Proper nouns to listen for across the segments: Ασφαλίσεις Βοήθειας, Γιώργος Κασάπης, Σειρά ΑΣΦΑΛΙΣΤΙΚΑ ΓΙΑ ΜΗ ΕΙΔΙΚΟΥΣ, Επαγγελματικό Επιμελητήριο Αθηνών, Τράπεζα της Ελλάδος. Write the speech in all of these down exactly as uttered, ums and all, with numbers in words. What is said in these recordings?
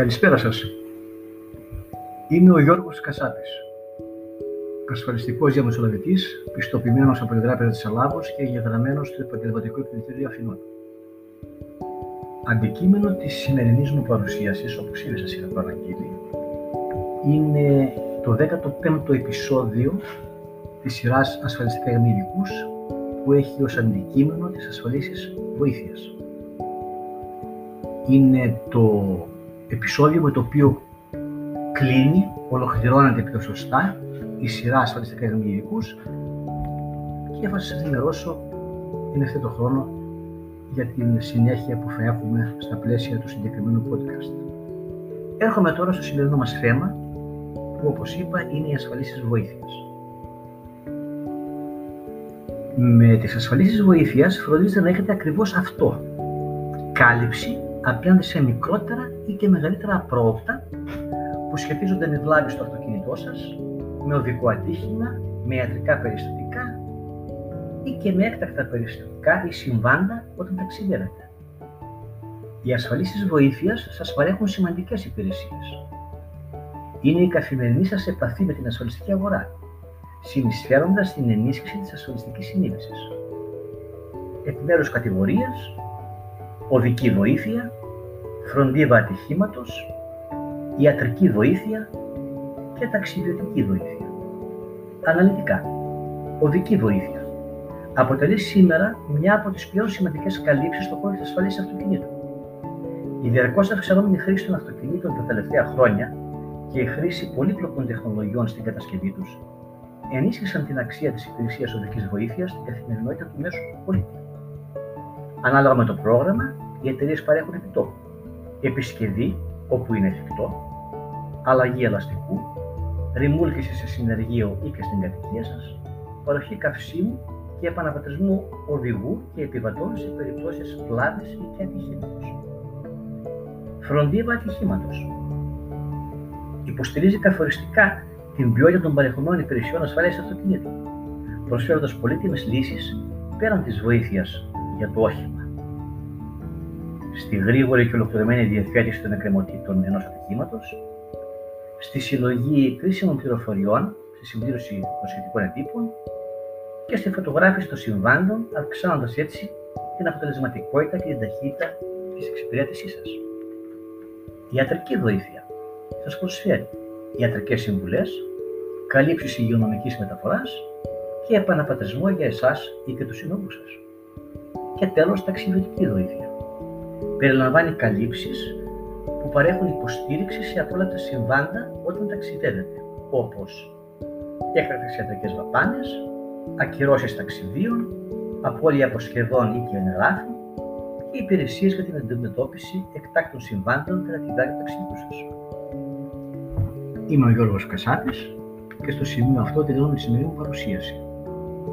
Καλησπέρα σας. Είμαι ο Γιώργος Κασάπης, ασφαλιστικός διαμεσολαβητής, πιστοποιημένος από την Τράπεζα της Ελλάδος και εγγεγραμμένος στο Επαγγελματικό Επιμελητήριο Αθηνών. Αντικείμενο της σημερινής μου παρουσίασης, όπως ήδη σας είχα προαναγγείλει, είναι το δέκατο πέμπτο επεισόδιο της σειράς Ασφαλιστικά για μη ειδικούς, που έχει ως αντικείμενο της ασφαλίσεις βοήθειας. Είναι το επεισόδιο με το οποίο κλείνει, ολοκληρώνεται πιο σωστά η σειρά ασφαλιστικά για μη ειδικούς και θα σας ενημερώσω εν ευθέτω χρόνο για την συνέχεια που θα έχουμε στα πλαίσια του συγκεκριμένου podcast. Έρχομαι τώρα στο σημερινό μας θέμα που, όπως είπα, είναι οι ασφαλίσεις βοήθειας. Με τις ασφαλίσεις βοήθειας φροντίζετε να έχετε ακριβώς αυτό. Κάλυψη απέναντι σε μικρότερα ή και μεγαλύτερα απρόοπτα που σχετίζονται με βλάβη στο αυτοκίνητό σας, με οδικό ατύχημα, με ιατρικά περιστατικά ή και με έκτακτα περιστατικά ή συμβάντα όταν ταξιδεύετε. Οι ασφαλίσεις βοήθειας σας παρέχουν σημαντικές υπηρεσίες. Είναι η καθημερινή σας επαφή με την ασφαλιστική αγορά, συνεισφέροντας στην ενίσχυση της ασφαλιστικής συνείδησης. Επιμέρους κατηγορίες: οδική βοήθεια, φροντίδα ατυχήματος, ιατρική βοήθεια και ταξιδιωτική βοήθεια. Αναλυτικά, οδική βοήθεια αποτελεί σήμερα μια από τις πιο σημαντικές καλύψεις στον χώρο της ασφαλής αυτοκινήτων. Η διαρκώς αυξανόμενη χρήση των αυτοκινήτων τα τελευταία χρόνια και η χρήση πολύπλοκων τεχνολογιών στην κατασκευή τους ενίσχυσαν την αξία της υπηρεσίας οδικής βοήθειας στην καθημερινότητα του μέσου πολίτη. Ανάλογα με το πρόγραμμα, οι εταιρείες παρέχουν επιτόπου, επισκευή όπου είναι εφικτό, αλλαγή ελαστικού, ρημούλκηση σε συνεργείο ή και στην κατοικία σας, παροχή καυσίμου και επαναπατρισμού οδηγού και επιβατών σε περιπτώσεις βλάβης ή και ατυχήματος. Φροντίδα ατυχήματος. Υποστηρίζει καθοριστικά την ποιότητα των παρεχωμένων υπηρεσιών ασφαλείας αυτοκινήτων, προσφέροντας πολύτιμες λύσεις πέραν της βοήθειας για το όχημα. Στη γρήγορη και ολοκληρωμένη διευθέτηση των εκκρεμωτήτων ενός ατυχήματος, στη συλλογή κρίσιμων πληροφοριών, στη συμπλήρωση των σχετικών εντύπων και στη φωτογράφηση των συμβάντων, αυξάνοντας έτσι την αποτελεσματικότητα και την ταχύτητα της εξυπηρέτησής σας. Ιατρική βοήθεια. Σας προσφέρει ιατρικές συμβουλές, καλύψεις υγειονομικής μεταφοράς και επαναπατρισμό για εσάς ή και τους συνόμους σας. Και τέλος, ταξιδιωτική βοήθεια. Περιλαμβάνει καλύψεις που παρέχουν υποστήριξη σε απρόβλεπτα συμβάντα όταν ταξιδεύετε, όπως έκτακτες ιατρικές δαπάνες, ακυρώσεις ταξιδίων, απώλεια αποσκευών ή και ενεγράφων και υπηρεσίες για την αντιμετώπιση εκτάκτων συμβάντων κατά τη διάρκεια του ταξιδιού σας. Είμαι ο Γιώργος Κασάπης και στο σημείο αυτό τελειώνω τη σημερινή μου παρουσίαση.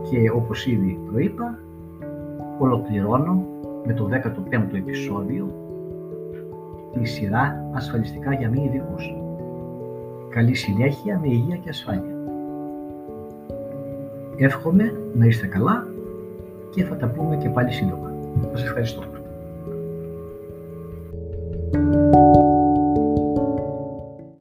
Και όπως ήδη προείπα, ολοκληρώνω με το δέκατο πέμπτο επεισόδιο τη σειρά ασφαλιστικά για μη ειδικούς. Καλή συνέχεια με υγεία και ασφάλεια. Εύχομαι να είστε καλά και θα τα πούμε και πάλι σύντομα. Σας ευχαριστώ.